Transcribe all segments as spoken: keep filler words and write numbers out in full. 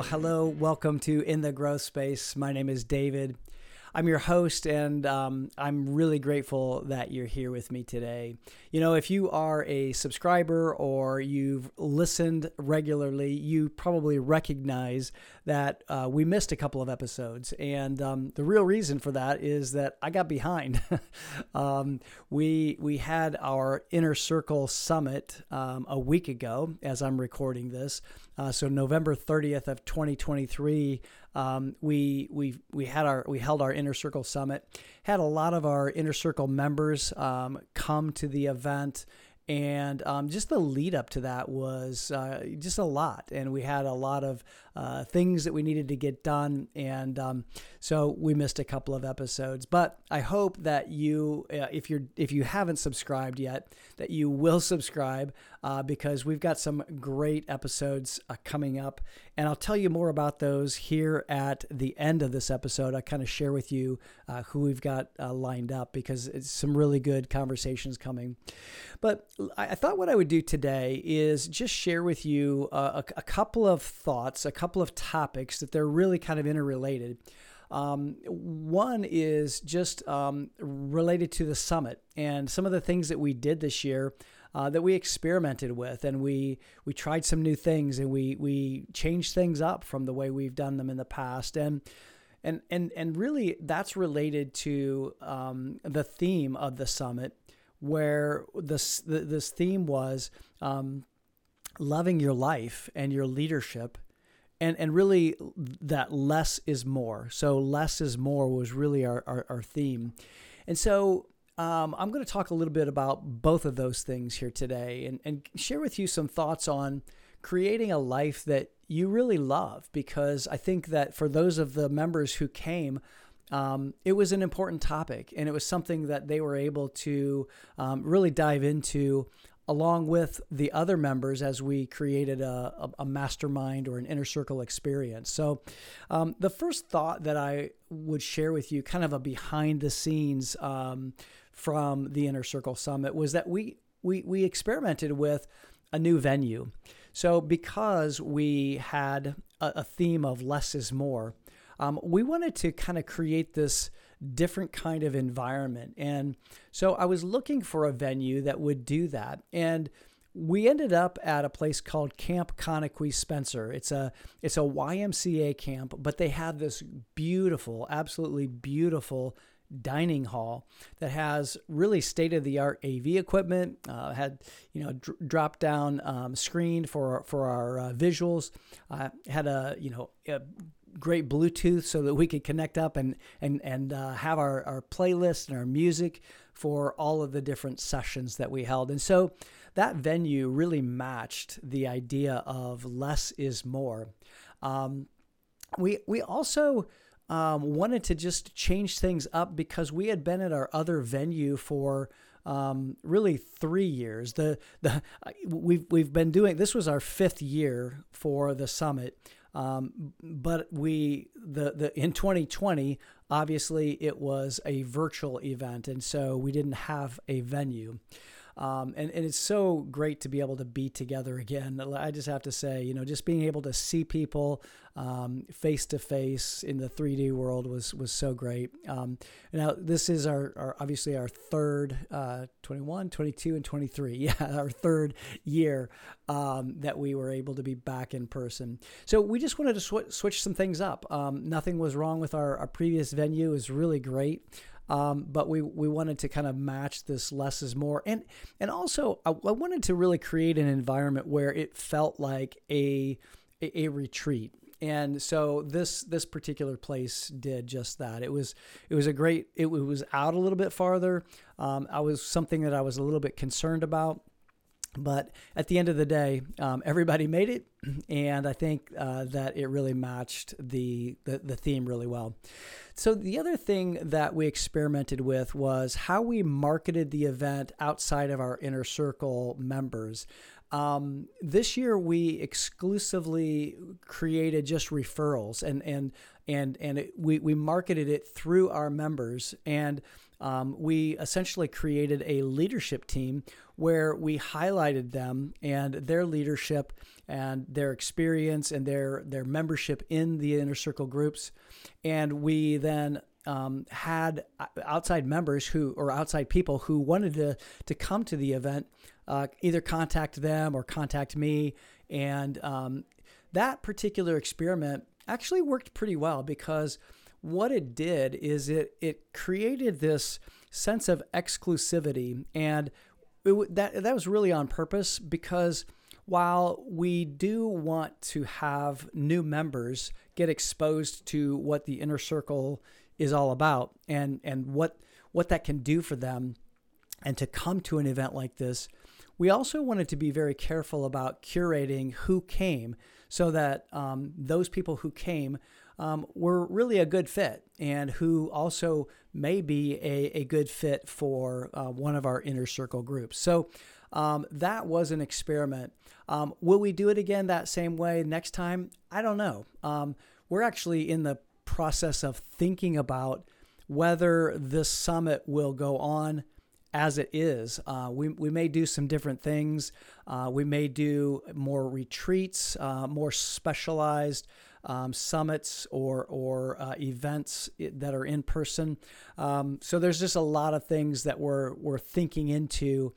Well, hello. Welcome to In the Growth Space. My name is David. I'm your host, and um, I'm really grateful that you're here with me today. You know, if you are a subscriber or you've listened regularly, you probably recognize that uh, we missed a couple of episodes. And um, the real reason for that is that I got behind. um, we, we had our Inner Circle Summit um, a week ago as I'm recording this. Uh, so November thirtieth of twenty twenty-three, um, we we we had our we held our Inner Circle Summit. Had a lot of our Inner Circle members um, come to the event, and um, just the lead up to that was uh, just a lot. And we had a lot of uh, things that we needed to get done, and um, so we missed a couple of episodes. But I hope that you, uh, if you're if you haven't subscribed yet, that you will subscribe. Uh, because we've got some great episodes uh, coming up. And I'll tell you more about those here at the end of this episode. I kind of share with you uh, who we've got uh, lined up, because it's some really good conversations coming. But I, I thought what I would do today is just share with you uh, a, a couple of thoughts, a couple of topics that they're really kind of interrelated. Um, one is just um, related to the summit and some of the things that we did this year Uh, that we experimented with, and we we tried some new things, and we we changed things up from the way we've done them in the past, and and and and really that's related to um, the theme of the summit, where this this theme was um, loving your life and your leadership, and and really that less is more. So less is more was really our our, our theme, and so. Um, I'm going to talk a little bit about both of those things here today, and, and share with you some thoughts on creating a life that you really love, because I think that for those of the members who came, um, it was an important topic, and it was something that they were able to um, really dive into along with the other members as we created a, a, a mastermind or an inner circle experience. So um, the first thought that I would share with you, kind of a behind the scenes um, from the Inner Circle Summit, was that we we we experimented with a new venue. So because we had a, a theme of less is more, um, we wanted to kind of create this different kind of environment. And so I was looking for a venue that would do that. And we ended up at a place called Camp Conaqui Spencer. It's a it's a Y M C A camp, but they have this beautiful, absolutely beautiful dining hall that has really state-of-the-art A V equipment. Uh, had you know dr- drop-down um, screen for for our uh, visuals. Uh, had a you know. A, great Bluetooth so that we could connect up and and and uh, have our, our playlist and our music for all of the different sessions that we held. And so that venue really matched the idea of less is more. Um, we we also um, wanted to just change things up, because we had been at our other venue for Um, really three years. The the we've we've been doing this was our fifth year for the summit, um, but we the the in twenty twenty obviously it was a virtual event, and so we didn't have a venue. Um, and, and it's so great to be able to be together again. I just have to say, you know, just being able to see people um, face to face in the three D world was was so great. Um, now, this is our, our obviously our third, uh, twenty-one, twenty-two, and twenty-three. Yeah, our third year um, that we were able to be back in person. So we just wanted to sw- switch some things up. Um, nothing was wrong with our, our previous venue. It was really great. Um, but we, we wanted to kind of match this less is more. And and also, I, I wanted to really create an environment where it felt like a, a a retreat. And so this this particular place did just that. It was it was a great, it was out a little bit farther. Um, I was something that I was a little bit concerned about. But at the end of the day, um, everybody made it, and I think uh, that it really matched the, the the theme really well. So the other thing that we experimented with was how we marketed the event outside of our Inner Circle members. Um, this year we exclusively created just referrals, and and and and it, we we marketed it through our members, and um, we essentially created a leadership team where we highlighted them and their leadership and their experience and their their membership in the Inner Circle groups, and we then um, had outside members who or outside people who wanted to to come to the event. Uh, either contact them or contact me. And um, that particular experiment actually worked pretty well, because what it did is it it created this sense of exclusivity. And it, that that was really on purpose, because while we do want to have new members get exposed to what the Inner Circle is all about and, and what what that can do for them and to come to an event like this, we also wanted to be very careful about curating who came, so that um, those people who came um, were really a good fit, and who also may be a, a good fit for uh, one of our Inner Circle groups. So um, that was an experiment. Um, will we do it again that same way next time? I don't know. Um, we're actually in the process of thinking about whether this summit will go on as it is. Uh, we, we may do some different things. Uh, we may do more retreats, uh, more specialized um, summits or, or uh, events that are in person. Um, so there's just a lot of things that we're, we're thinking into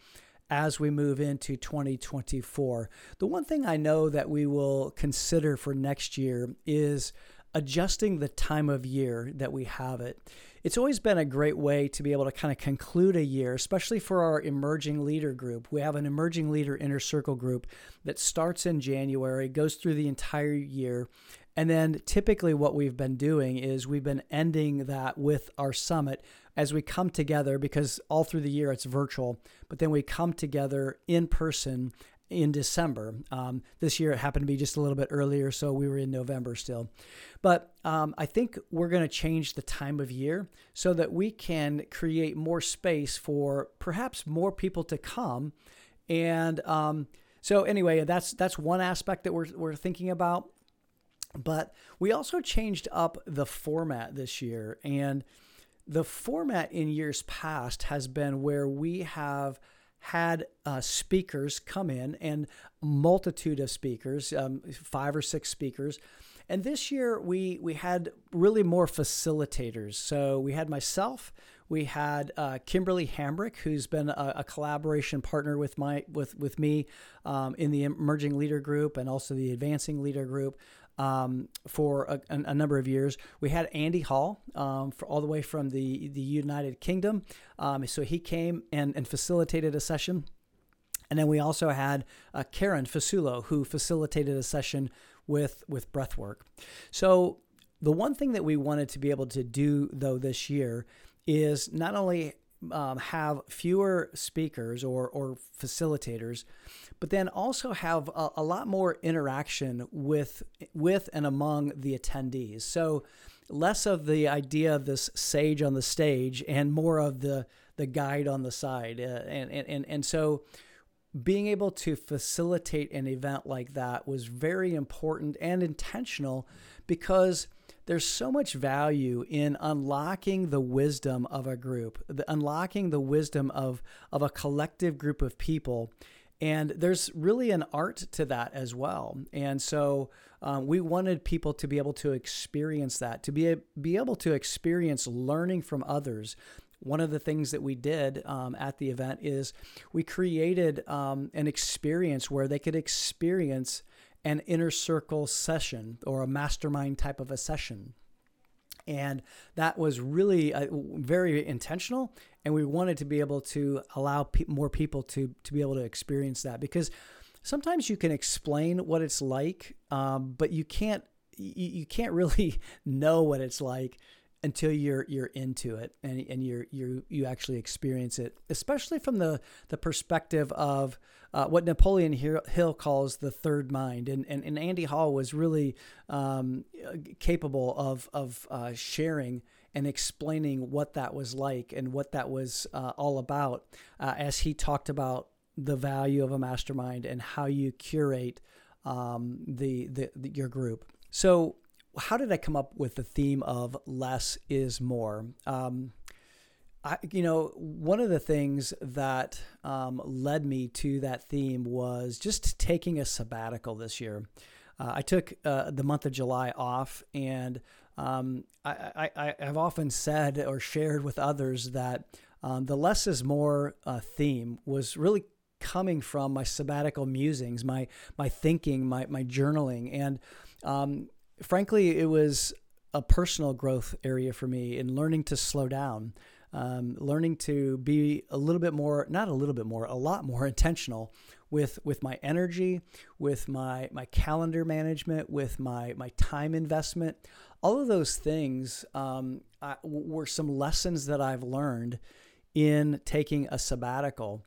as we move into twenty twenty-four. The one thing I know that we will consider for next year is adjusting the time of year that we have it. It's always been a great way to be able to kind of conclude a year, especially for our emerging leader group. We have an emerging leader Inner Circle group that starts in January, goes through the entire year. And then typically what we've been doing is we've been ending that with our summit as we come together, because all through the year it's virtual, but then we come together in person in December. Um, this year it happened to be just a little bit earlier, so we were in November still. But um, I think we're going to change the time of year so that we can create more space for perhaps more people to come. And um, so anyway, that's that's one aspect that we're we're thinking about. But we also changed up the format this year. And the format in years past has been where we have had uh, speakers come in, and multitude of speakers, um, five or six speakers. And this year we we had really more facilitators. So we had myself, we had uh, Kimberly Hambrick, who's been a, a collaboration partner with my with with me um, in the Emerging Leader Group and also the Advancing Leader Group um, for a, a number of years. We had Andy Hall, um, for all the way from the, the United Kingdom. Um, so he came and, and facilitated a session. And then we also had uh, Karen Fasulo, who facilitated a session with, with breathwork. So the one thing that we wanted to be able to do though this year is not only Um, have fewer speakers or, or facilitators, but then also have a, a lot more interaction with with and among the attendees. So less of the idea of this sage on the stage and more of the the guide on the side. Uh, and, and, and, and so being able to facilitate an event like that was very important and intentional, because there's so much value in unlocking the wisdom of a group, the, unlocking the wisdom of, of a collective group of people. And there's really an art to that as well. And so um, we wanted people to be able to experience that, to be, a, be able to experience learning from others. One of the things that we did um, at the event is we created um, an experience where they could experience an Inner Circle session or a mastermind type of a session. And that was really uh, very intentional. And we wanted to be able to allow pe- more people to, to be able to experience that, because sometimes you can explain what it's like, um, but you can't, you, you can't really know what it's like until you're you're into it and, and you're you you actually experience it, especially from the, the perspective of uh, what Napoleon Hill calls the third mind, and and, and Andy Hall was really um, capable of of uh, sharing and explaining what that was like and what that was uh, all about uh, as he talked about the value of a mastermind and how you curate um, the, the, the your group. So how did I come up with the theme of less is more? Um, I, you know, one of the things that um, led me to that theme was just taking a sabbatical this year. Uh, I took uh, the month of July off, and um, I, I, I've often said or shared with others that um, the less is more uh, theme was really coming from my sabbatical musings, my my thinking, my my journaling, and um, frankly, it was a personal growth area for me in learning to slow down, um, learning to be a little bit more, not a little bit more, a lot more intentional with with my energy, with my my calendar management, with my my time investment. All of those things um, I, were some lessons that I've learned in taking a sabbatical,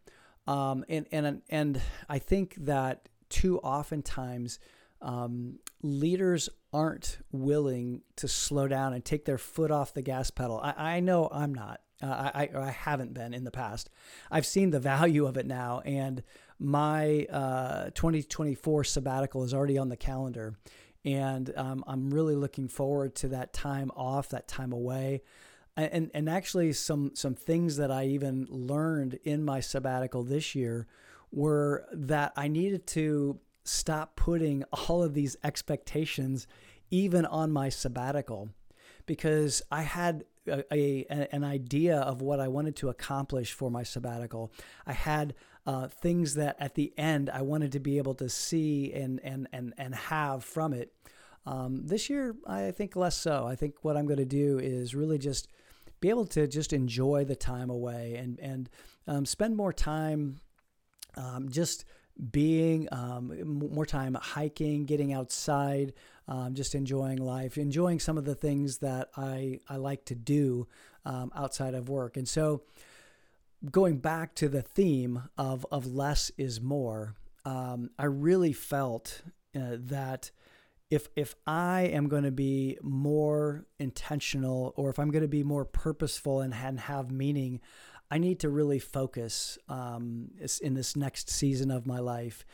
um, and and and I think that too oftentimes um, leaders aren't willing to slow down and take their foot off the gas pedal. I, I know I'm not. Uh, I I haven't been in the past. I've seen the value of it now, and my uh, twenty twenty-four sabbatical is already on the calendar, and um, I'm really looking forward to that time off, that time away, and and actually some some things that I even learned in my sabbatical this year were that I needed to stop putting all of these expectations even on my sabbatical, because I had a, a an idea of what I wanted to accomplish for my sabbatical. I had Uh, things that at the end I wanted to be able to see and and and and have from it. Um, this year, I think less so. I think what I'm going to do is really just be able to just enjoy the time away and and um, spend more time um, just being, um, more time hiking, getting outside, um, just enjoying life, enjoying some of the things that I, I like to do um, outside of work. And so going back to the theme of, of less is more, um, I really felt uh, that if if I am going to be more intentional, or if I'm going to be more purposeful and, and have meaning, I need to really focus um, in this next season of my life.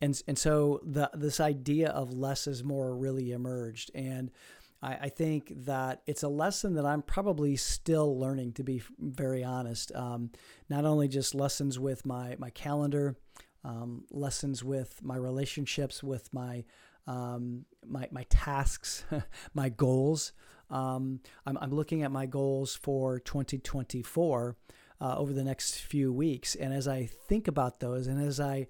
And and so the, this idea of less is more really emerged. And I think that it's a lesson that I'm probably still learning, to be very honest. Um, not only just lessons with my my calendar, um, lessons with my relationships, with my um, my my tasks, my goals. Um, I'm, I'm looking at my goals for twenty twenty-four uh, over the next few weeks, and as I think about those, and as I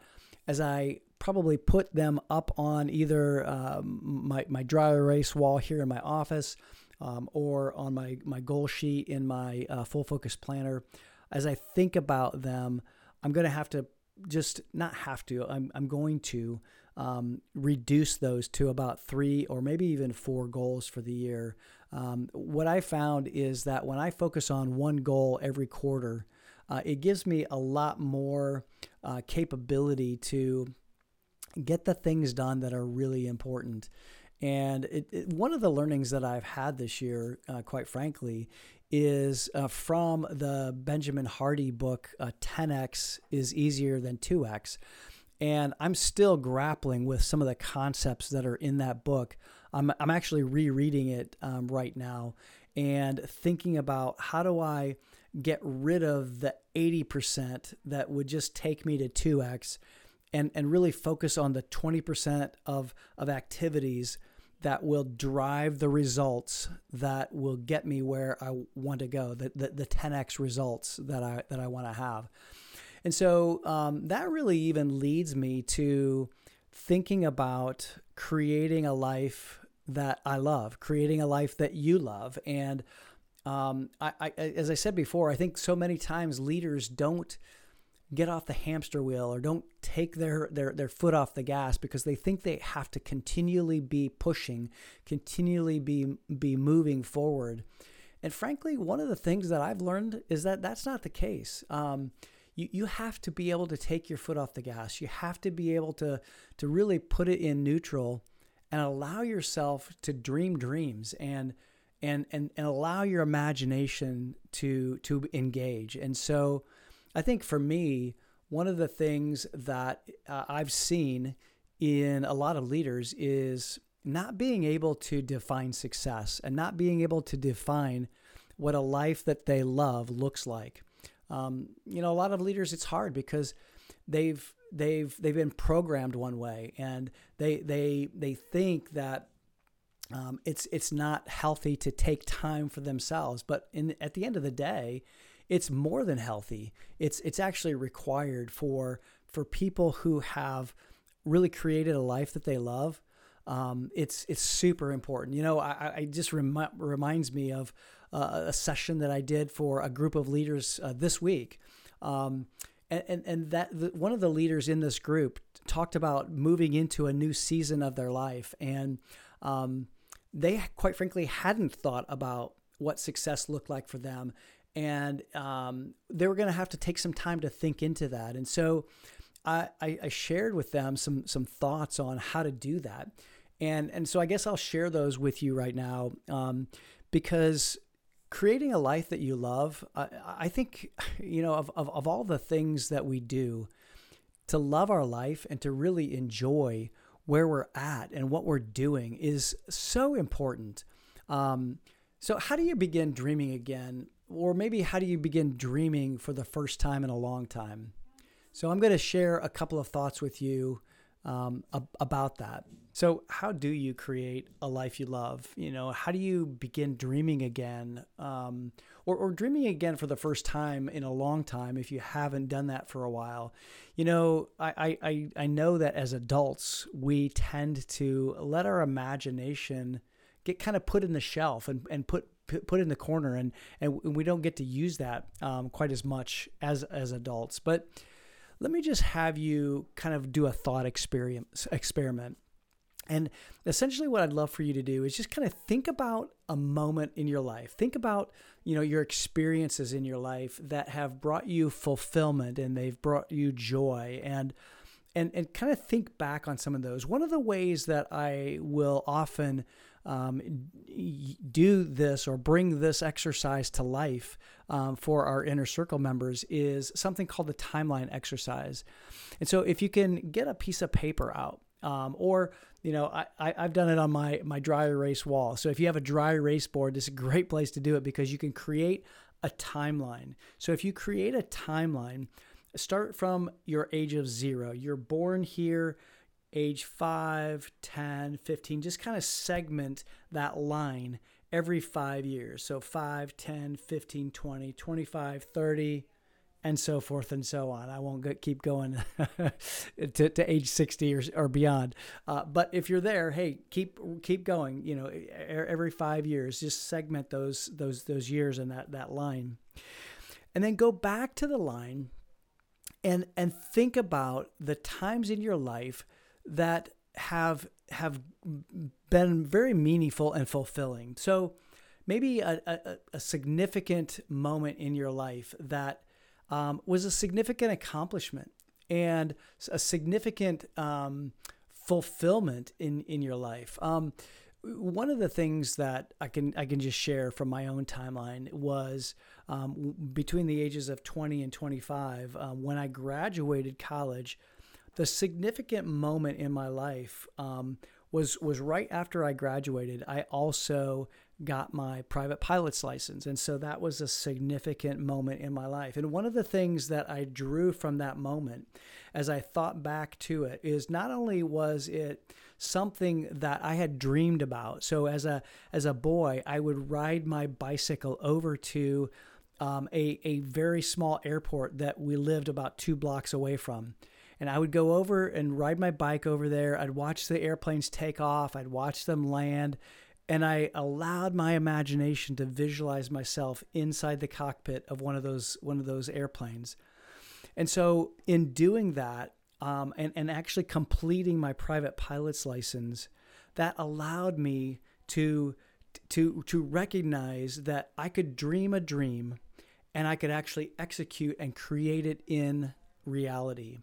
as I probably put them up on either um, my, my dry erase wall here in my office um, or on my, my goal sheet in my uh, full focus planner. As I think about them, I'm going to have to just not have to, I'm, I'm going to um, reduce those to about three or maybe even four goals for the year. Um, what I found is that when I focus on one goal every quarter, uh, it gives me a lot more uh, capability to get the things done that are really important. And it, it, one of the learnings that I've had this year, uh, quite frankly, is uh, from the Benjamin Hardy book, uh, ten x is easier than two x. And I'm still grappling with some of the concepts that are in that book. I'm, I'm actually rereading it um, right now and thinking about how do I get rid of the eighty percent that would just take me to two x, and and really focus on the twenty percent of, of activities that will drive the results that will get me where I want to go, the, the, the ten x results that I that I want to have. And so um, that really even leads me to thinking about creating a life that I love, creating a life that you love. And um, I, I as I said before, I think so many times leaders don't get off the hamster wheel or don't take their, their, their foot off the gas because they think they have to continually be pushing, continually be, be moving forward. And frankly, one of the things that I've learned is that that's not the case. Um, you, you have to be able to take your foot off the gas. You have to be able to, to really put it in neutral and allow yourself to dream dreams and, and and, and allow your imagination to to engage. And so I think for me, one of the things that uh, I've seen in a lot of leaders is not being able to define success and not being able to define what a life that they love looks like. Um, you know, a lot of leaders, it's hard because they've they've they've been programmed one way, and they they they think that um, it's it's not healthy to take time for themselves. But in at the end of the day, it's more than healthy. It's it's actually required for for people who have really created a life that they love. Um, it's it's super important. You know, I, I just remi- reminds me of uh, a session that I did for a group of leaders uh, this week, um, and, and and that the, one of the leaders in this group talked about moving into a new season of their life, and um, they quite frankly hadn't thought about what success looked like for them, and um, they were going to have to take some time to think into that, and so. I, I shared with them some some thoughts on how to do that. And and so I guess I'll share those with you right now, um, because creating a life that you love, I, I think, you know, of, of, of all the things that we do, to love our life and to really enjoy where we're at and what we're doing is so important. Um, so how do you begin dreaming again? Or maybe how do you begin dreaming for the first time in a long time? So I'm going to share a couple of thoughts with you um, ab- about that. So how do you create a life you love? You know, how do you begin dreaming again, um, or, or dreaming again for the first time in a long time if you haven't done that for a while? You know, I, I, I know that as adults, we tend to let our imagination get kind of put in the shelf and, and put put in the corner, and, and we don't get to use that um, quite as much as, as adults. But let me just have you kind of do a thought experiment. And essentially what I'd love for you to do is just kind of think about a moment in your life. Think about, you know, your experiences in your life that have brought you fulfillment and they've brought you joy, and and and kind of think back on some of those. One of the ways that I will often um, do this or bring this exercise to life um, for our Inner Circle members is something called the timeline exercise. And so if you can get a piece of paper out, um, or, you know, I, I, I've done it on my, my dry erase wall. So if you have a dry erase board, this is a great place to do it because you can create a timeline. So if you create a timeline, start from your age of zero. You're born here. Age five, ten, fifteen, just kind of segment that line every five years. So five, ten, fifteen, twenty, twenty-five, thirty, and so forth and so on. I won't go, keep going to, to age sixty or, or beyond. Uh, but if you're there, hey, keep keep going. You know, every five years, just segment those those those years and that that line, and then go back to the line and and think about the times in your life that have have been very meaningful and fulfilling. So maybe a, a, a significant moment in your life that um, was a significant accomplishment and a significant um, fulfillment in, in your life. Um, one of the things that I can I can just share from my own timeline was um, between the ages of twenty and twenty-five, um, when I graduated college. The significant moment in my life um, was was right after I graduated. I also got my private pilot's license. And so that was a significant moment in my life. And one of the things that I drew from that moment as I thought back to it is not only was it something that I had dreamed about. So as a as a boy, I would ride my bicycle over to um, a, a very small airport that we lived about two blocks away from. And I would go over and ride my bike over there. I'd watch the airplanes take off. I'd watch them land. And I allowed my imagination to visualize myself inside the cockpit of one of those one of those airplanes. And so in doing that, um, and, and actually completing my private pilot's license, that allowed me to, to, to recognize that I could dream a dream and I could actually execute and create it in reality.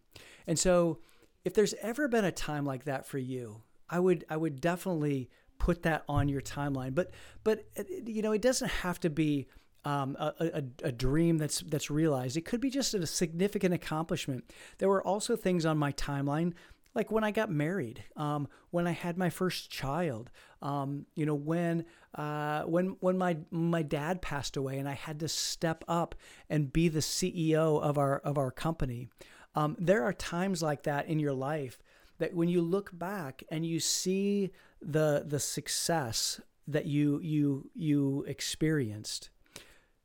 And so if there's ever been a time like that for you, I would I would definitely put that on your timeline. But, but you know, it doesn't have to be um, a, a, a dream that's that's realized. It could be just a significant accomplishment. There were also things on my timeline, like when I got married, um, when I had my first child, um, you know, when uh, when when my my dad passed away, and I had to step up and be the C E O of our of our company. Um, there are times like that in your life that when you look back and you see the the success that you you you experienced,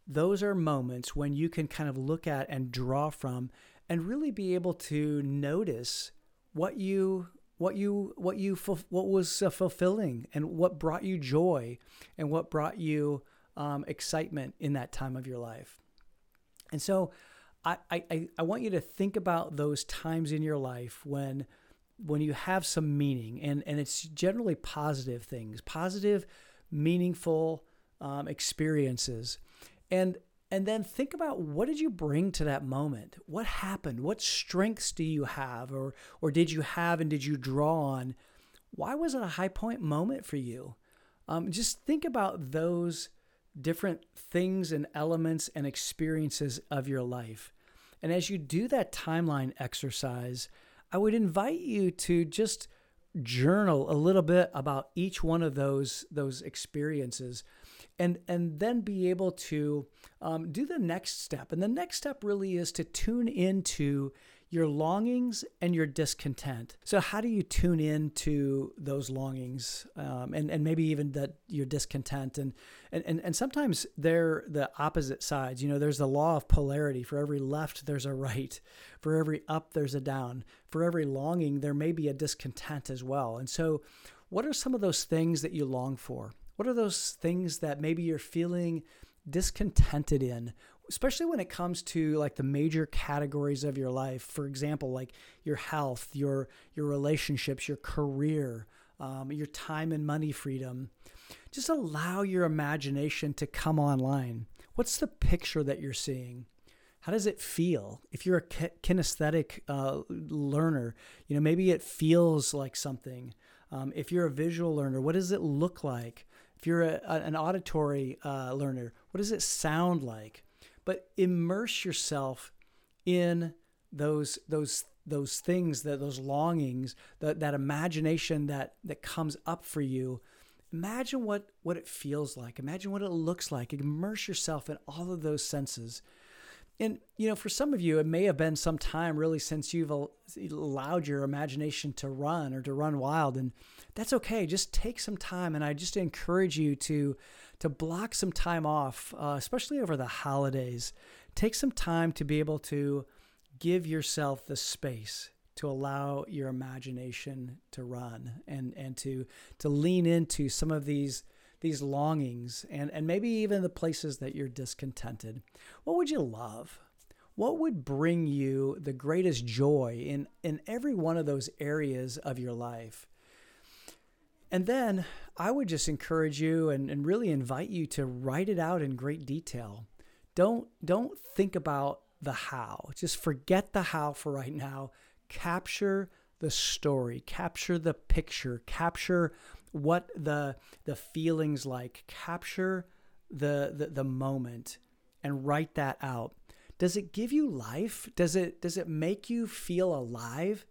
those are moments when you can kind of look at and draw from, and really be able to notice what you what you what you what was fulfilling and what brought you joy and what brought you um, excitement in that time of your life. And so, I I I want you to think about those times in your life when. when you have some meaning, and, and it's generally positive things, positive, meaningful um, experiences. And and then think about, what did you bring to that moment? What happened? What strengths do you have, or or did you have and did you draw on? Why was it a high point moment for you? Um, just think about those different things and elements and experiences of your life. And as you do that timeline exercise, I would invite you to just journal a little bit about each one of those those experiences, and and then be able to um, do the next step. And the next step really is to tune into your longings and your discontent. So how do you tune into those longings um, and and maybe even that your discontent? And and and sometimes they're the opposite sides. You know, there's the law of polarity. For every left, there's a right. For every up, there's a down. For every longing, there may be a discontent as well. And so, what are some of those things that you long for? What are those things that maybe you're feeling discontented in? Especially when it comes to like the major categories of your life, for example, like your health, your your relationships, your career, um, your time and money freedom. Just allow your imagination to come online. What's the picture that you're seeing? How does it feel? If you're a kinesthetic uh, learner, you know, maybe it feels like something. Um, if you're a visual learner, what does it look like? If you're a, an auditory uh, learner, what does it sound like? But immerse yourself in those those those things, that those longings, that, that imagination that that comes up for you. Imagine what, what it feels like. Imagine what it looks like. Immerse yourself in all of those senses. And you know, for some of you, it may have been some time really since you've allowed your imagination to run or to run wild, and that's okay. Just take some time, and I just encourage you to to block some time off, uh, especially over the holidays. Take some time to be able to give yourself the space to allow your imagination to run, and and to to lean into some of these. These longings, and, and maybe even the places that you're discontented. What would you love? What would bring you the greatest joy in, in every one of those areas of your life? And then I would just encourage you and, and really invite you to write it out in great detail. Don't, don't think about the how. Just forget the how for right now. Capture the story, capture the picture, capture what the the feelings like, capture the, the the moment, and write that out. Does it give you life? Does it does it make you feel alive?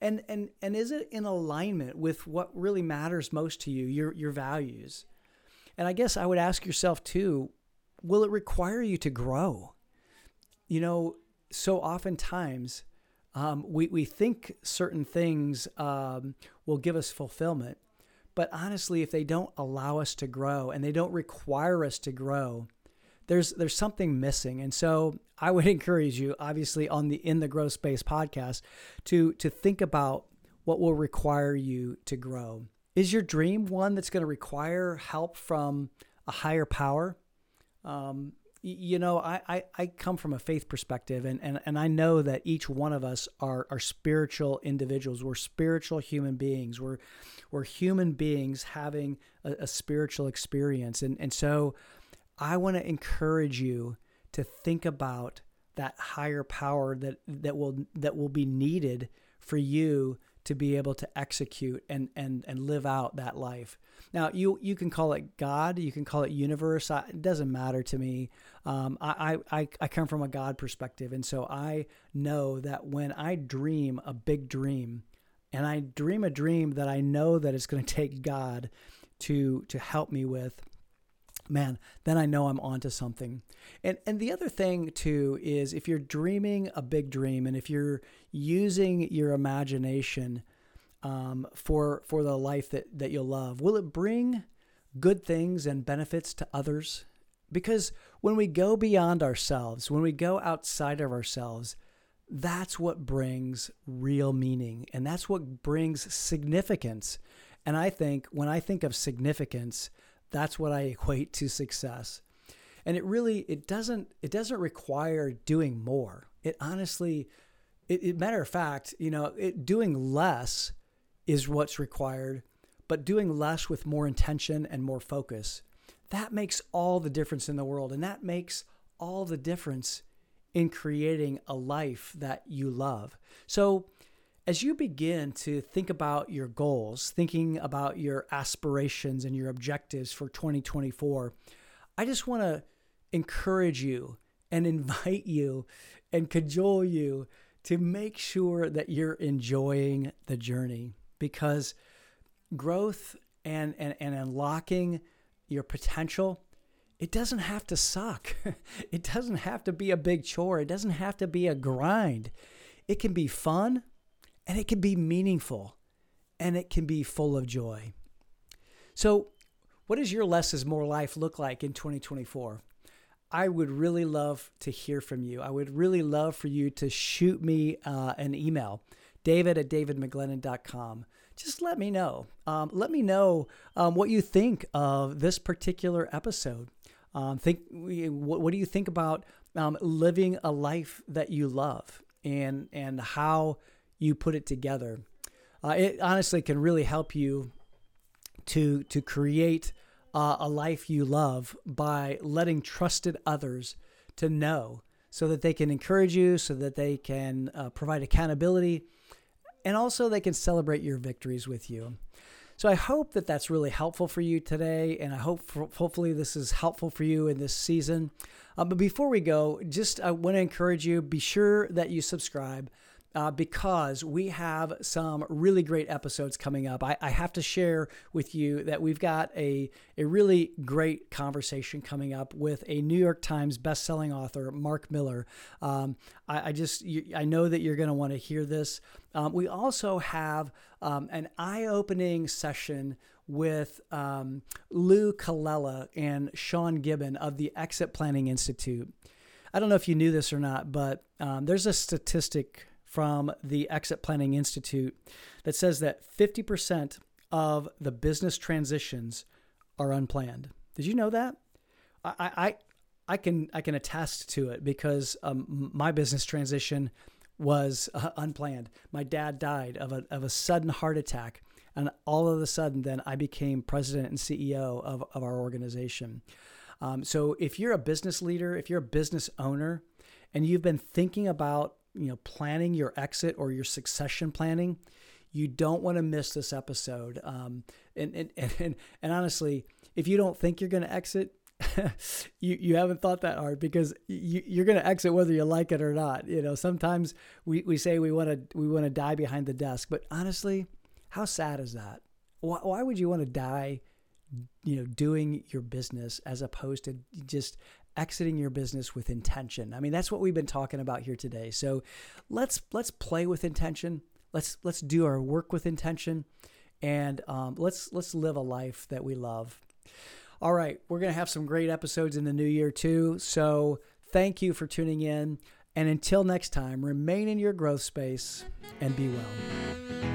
And and and is it in alignment with what really matters most to you, your your values? And I guess I would ask yourself too, will it require you to grow? You know, so oftentimes Um, we, we think certain things um, will give us fulfillment, but honestly, if they don't allow us to grow and they don't require us to grow, there's there's something missing. And so I would encourage you, obviously, on the In the Growth Space podcast, to to think about what will require you to grow. Is your dream one that's going to require help from a higher power? Um You know, I, I, I come from a faith perspective, and, and, and I know that each one of us are, are spiritual individuals. We're spiritual human beings. We're we're human beings having a, a spiritual experience. And, and so I want to encourage you to think about that higher power that, that will that will be needed for you to be able to execute and and and live out that life. Now, you you can call it God, you can call it universe. I, it doesn't matter to me. Um, I, I I come from a God perspective, and so I know that when I dream a big dream, and I dream a dream that I know that it's going to take God to to help me with, man, then I know I'm onto something. And and the other thing too is, if you're dreaming a big dream and if you're using your imagination um, for for the life that, that you'll love, will it bring good things and benefits to others? Because when we go beyond ourselves, when we go outside of ourselves, that's what brings real meaning, and that's what brings significance. And I think when I think of significance, that's what I equate to success. And it really, it doesn't, it doesn't require doing more. It honestly, it, it matter of fact, you know, it, doing less is what's required, but doing less with more intention and more focus, that makes all the difference in the world. And that makes all the difference in creating a life that you love. So as you begin to think about your goals, thinking about your aspirations and your objectives for twenty twenty-four, I just want to encourage you and invite you and cajole you to make sure that you're enjoying the journey, because growth and, and, and unlocking your potential, it doesn't have to suck. It doesn't have to be a big chore. It doesn't have to be a grind. It can be fun. And it can be meaningful, and it can be full of joy. So what does your less is more life look like in twenty twenty-four? I would really love to hear from you. I would really love for you to shoot me uh, an email, david at david mcglennen dot com. Just let me know. Um, let me know um, what you think of this particular episode. Um, think. What, what do you think about um, living a life that you love, and and how you put it together? Uh, it honestly can really help you to to create uh, a life you love by letting trusted others to know, so that they can encourage you, so that they can uh, provide accountability, and also they can celebrate your victories with you. So I hope that that's really helpful for you today, and I hope for, hopefully this is helpful for you in this season. Uh, but before we go, just I want to encourage you, be sure that you subscribe. Uh, because we have some really great episodes coming up. I, I have to share with you that we've got a, a really great conversation coming up with a New York Times bestselling author, Mark Miller. Um, I, I just, you, I know that you're going to want to hear this. Um, we also have um, an eye-opening session with um, Lou Colella and Sean Gibbon of the Exit Planning Institute. I don't know if you knew this or not, but um, there's a statistic from the Exit Planning Institute that says that fifty percent of the business transitions are unplanned. Did you know that? I I, I can I can attest to it, because um, my business transition was uh, unplanned. My dad died of a of a sudden heart attack, and all of a sudden, then I became president and C E O of of our organization. Um, so if you're a business leader, if you're a business owner, and you've been thinking about you know, planning your exit or your succession planning, you don't want to miss this episode. Um, and, and, and, and honestly, if you don't think you're going to exit, you, you haven't thought that hard, because you, you're going to exit whether you like it or not. You know, sometimes we, we say we want to, we want to die behind the desk, but honestly, how sad is that? Why, why would you want to die, you know, doing your business as opposed to just exiting your business with intention? I mean, that's what we've been talking about here today. So let's let's play with intention. Let's let's do our work with intention, and um, let's let's live a life that we love. All right, we're gonna have some great episodes in the new year too. So thank you for tuning in, and until next time, remain in your growth space and be well.